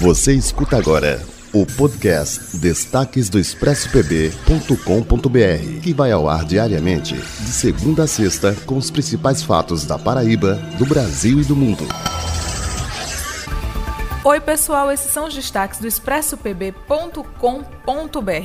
Você escuta agora o podcast Destaques do ExpressoPB.com.br, que vai ao ar diariamente, de segunda a sexta, com os principais fatos da Paraíba, do Brasil e do mundo. Oi, pessoal, esses são os destaques do ExpressoPB.com.br.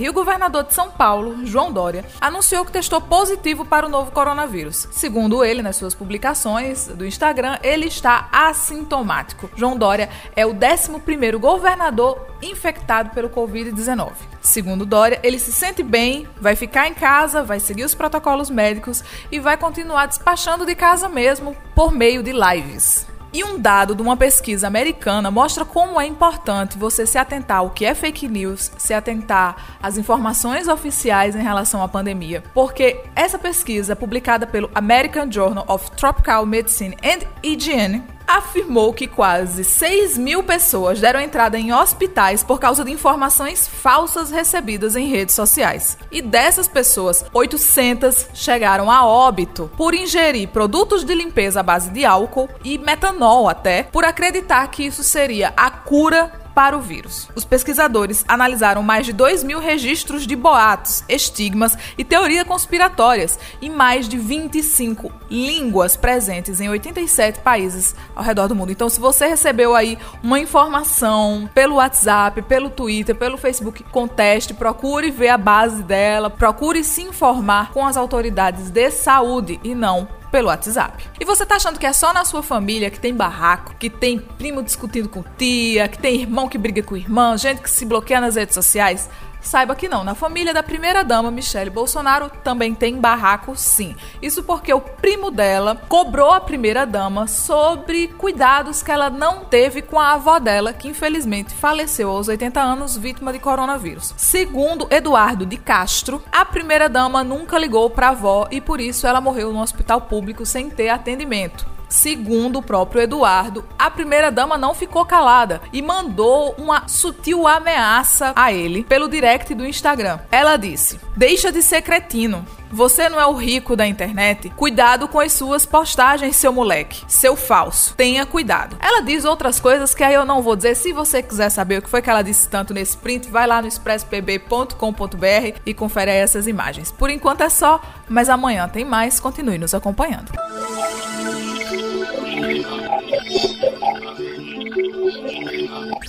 O governador de São Paulo, João Doria, anunciou que testou positivo para o novo coronavírus. Segundo ele, nas suas publicações do Instagram, ele está assintomático. João Doria é o 11º governador infectado pelo Covid-19. Segundo Doria, ele se sente bem, vai ficar em casa, vai seguir os protocolos médicos e vai continuar despachando de casa mesmo por meio de lives. E um dado de uma pesquisa americana mostra como é importante você se atentar ao que é fake news, se atentar às informações oficiais em relação à pandemia, porque essa pesquisa, publicada pelo American Journal of Tropical Medicine and Hygiene, afirmou que quase 6.000 pessoas deram entrada em hospitais por causa de informações falsas recebidas em redes sociais. E dessas pessoas, 800 chegaram a óbito por ingerir produtos de limpeza à base de álcool e metanol até, por acreditar que isso seria a cura para o vírus. Os pesquisadores analisaram mais de 2.000 registros de boatos, estigmas e teorias conspiratórias em mais de 25 línguas presentes em 87 países ao redor do mundo. Então, se você recebeu aí uma informação pelo WhatsApp, pelo Twitter, pelo Facebook, conteste, procure ver a base dela, procure se informar com as autoridades de saúde e não pelo WhatsApp. E você tá achando que é só na sua família que tem barraco, que tem primo discutindo com tia, que tem irmão que briga com irmã, gente que se bloqueia nas redes sociais? Saiba que não, na família da primeira-dama, Michele Bolsonaro, também tem barraco, sim. Isso porque o primo dela cobrou a primeira-dama sobre cuidados que ela não teve com a avó dela, que infelizmente faleceu aos 80 anos, vítima de coronavírus. Segundo Eduardo de Castro, a primeira-dama nunca ligou para a avó e por isso ela morreu no hospital público sem ter atendimento. Segundo o próprio Eduardo, a primeira-dama não ficou calada e mandou uma sutil ameaça a ele pelo direct do Instagram. Ela disse: "Deixa de ser cretino. Você não é o rico da internet? Cuidado com as suas postagens, seu moleque. Seu falso. Tenha cuidado." Ela diz outras coisas que aí eu não vou dizer. Se você quiser saber o que foi que ela disse tanto nesse print, vai lá no expresspb.com.br e confere aí essas imagens. Por enquanto é só, mas amanhã tem mais. Continue nos acompanhando.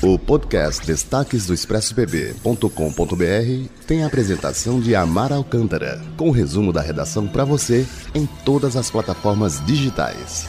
O podcast Destaques do ExpressoPB.com.br tem a apresentação de Amar Alcântara, com o resumo da redação para você em todas as plataformas digitais.